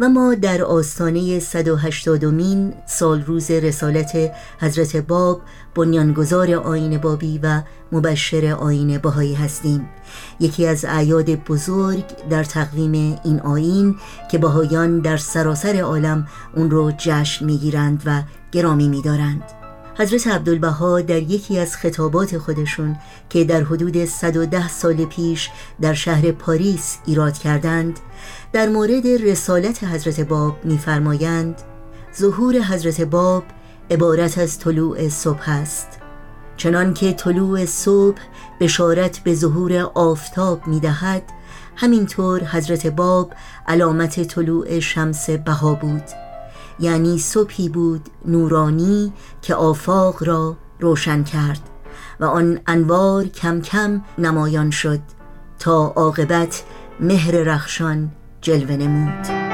و ما در آستانه 180مین سالروز رسالت حضرت باب، بنیانگذار آیین بابی و مبشر آیین بهائی هستیم. یکی از اعیاد بزرگ در تقویم این آیین که بهائیان در سراسر عالم اون رو جشن میگیرند و گرامی میدارند. حضرت عبدالبهاء در یکی از خطابات خودشون که در حدود 110 سال پیش در شهر پاریس ایراد کردند، در مورد رسالت حضرت باب می‌فرمایند: ظهور حضرت باب عبارت از طلوع صبح است. چنان که طلوع صبح بشارت به ظهور آفتاب می‌دهد، همینطور حضرت باب علامت طلوع شمس بها بود، یعنی صبحی بود نورانی که آفاق را روشن کرد و آن انوار کم کم نمایان شد تا عاقبت مهر رخشان جلوه نمود.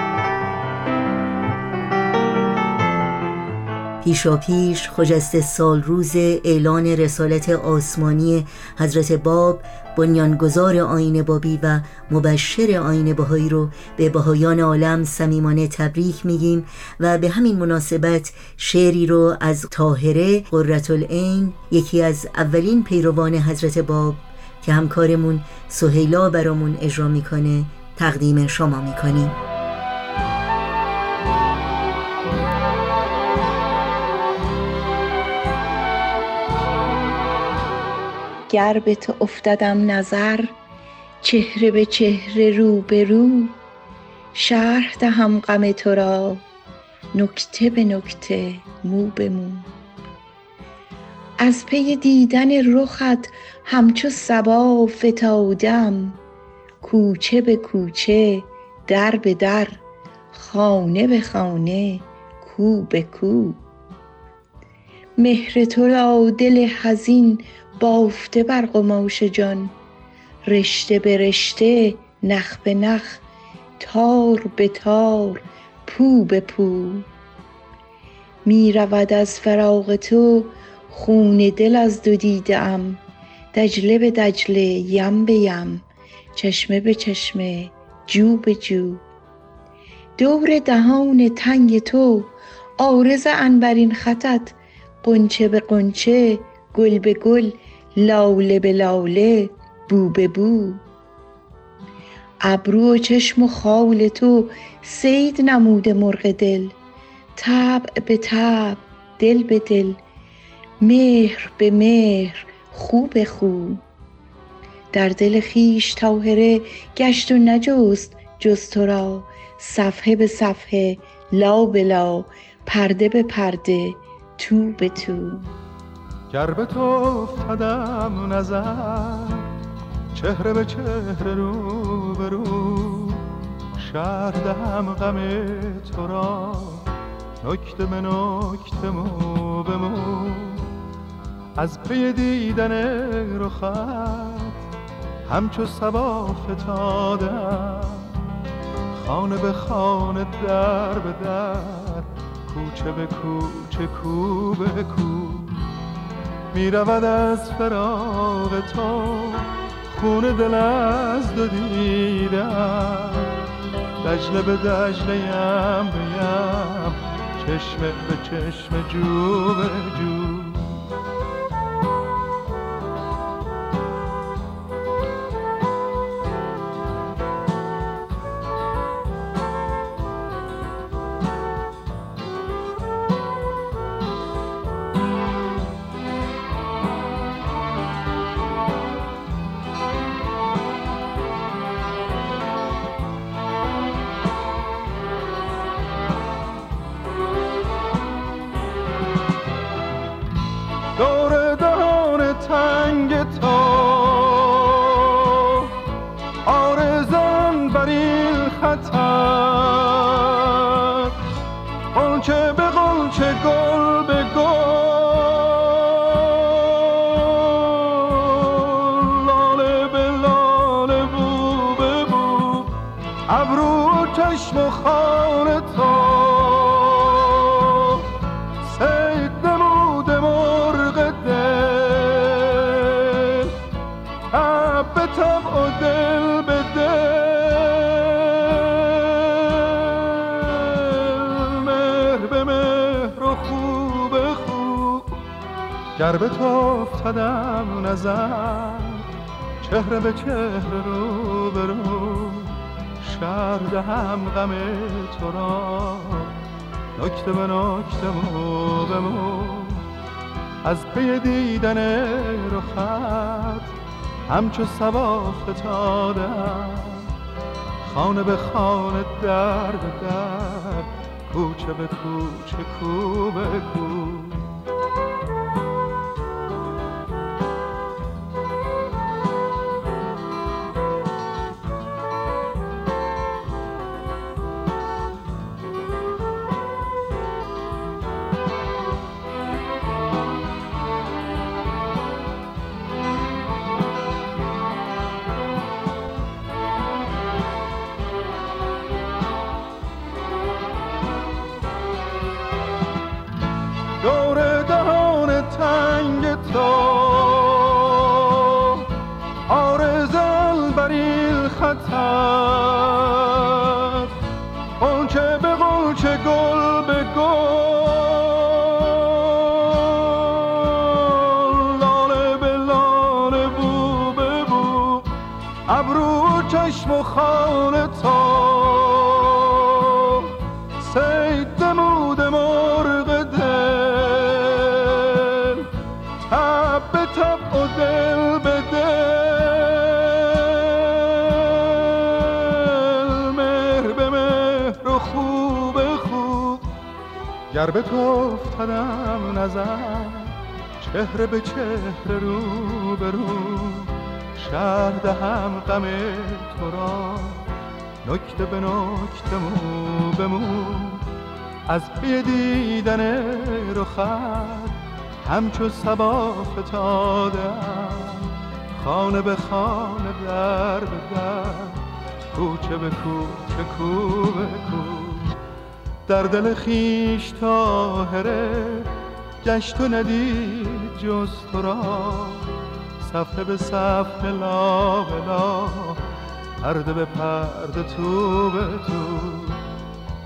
پیشاپیش خجسته سال روز اعلان رسالت آسمانی حضرت باب، بنیانگذار آیین بابی و مبشر آیین بهائی رو به بهائیان عالم صمیمانه تبریک میگیم و به همین مناسبت شعری رو از طاهره قرةالعین، یکی از اولین پیروان حضرت باب که همکارمون سهیلا برامون اجرا میکنه، تقدیم شما میکنیم. گر به تو افتادم نظر، چهره به چهره رو به رو، شرح دهم غم تو را نکته به نکته مو به مو. از پی دیدن رخت همچو صبا فتادم، کوچه به کوچه، در به در، خانه به خانه، کو به کو. مهر تو را دل حزین بافته بر قماش جان، رشته به رشته، نخ به نخ، تار به تار، پو به پو. می رود از فراق تو خون دل از دو دیده ام، دجله به دجله، یم به یم، چشمه به چشمه، جو به جو. دور دهان تنگ تو عارض عنبرین خطت، غنچه به غنچه، گل به گل، لاله به لاله، بو به بو. ابرو و چشم و خال تو صید نموده مرغ دل، طبع به طبع، دل به دل، مهر به مهر، خو به خو. در دل خویش طاهره گشت و نجست جز تو را، صفحه به صفحه، لا به لا، پرده به پرده، تو به تو. گر به تو افتادم نظر، چهره به چهره رو به رو، شرح دهم غم تو را نکته به نکته مو به مو. از پی دیدن رخت همچو صبا فتادم، خانه به خانه، در به در، کوچه به کوچه، کو به کو. می رود از فراق تو خون دل از دو دیدم، دجله به دجله، یم به یم، چشمه به چشمه، جو به جو. گر به تو افتادم نظر، چهره به چهره رو به رو، شردهم غم تو را، نکته به نکته مو به مو. از پی دیدن رخت همچو صبا فتادم، خانه به خانه، در به در، کوچه به کوچه، کو به کو. گر به تو افتادم نظر، چهره به چهره، رو به رو، شردهم غم تو را، نکته به نکته، مو به مو. از پی دیدن رخت همچو صبا فتادم، خانه به خانه، در به در، کوچه به کوچه، کو به کو. در دل خیش طاهره گشت و ندید جز تو را، صفحه به صفحه، لا به لا، پرده به پرده، تو به تو.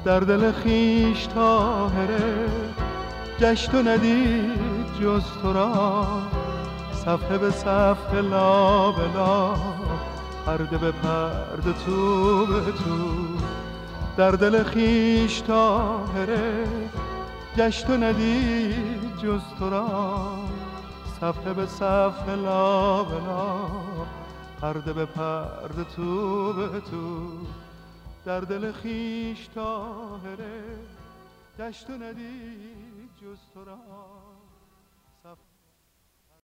در دل خیش طاهره گشت و ندید جز تو را، صفحه به صفحه، لا به لا، پرده به پرده، تو به تو. در دل خیش طاهره گشت و ندید جز تو را، صفحه به صفحه، لا به لا، پرده به پرده، تو به تو. در دل خیش طاهره گشت و ندید جز تو را، صفحه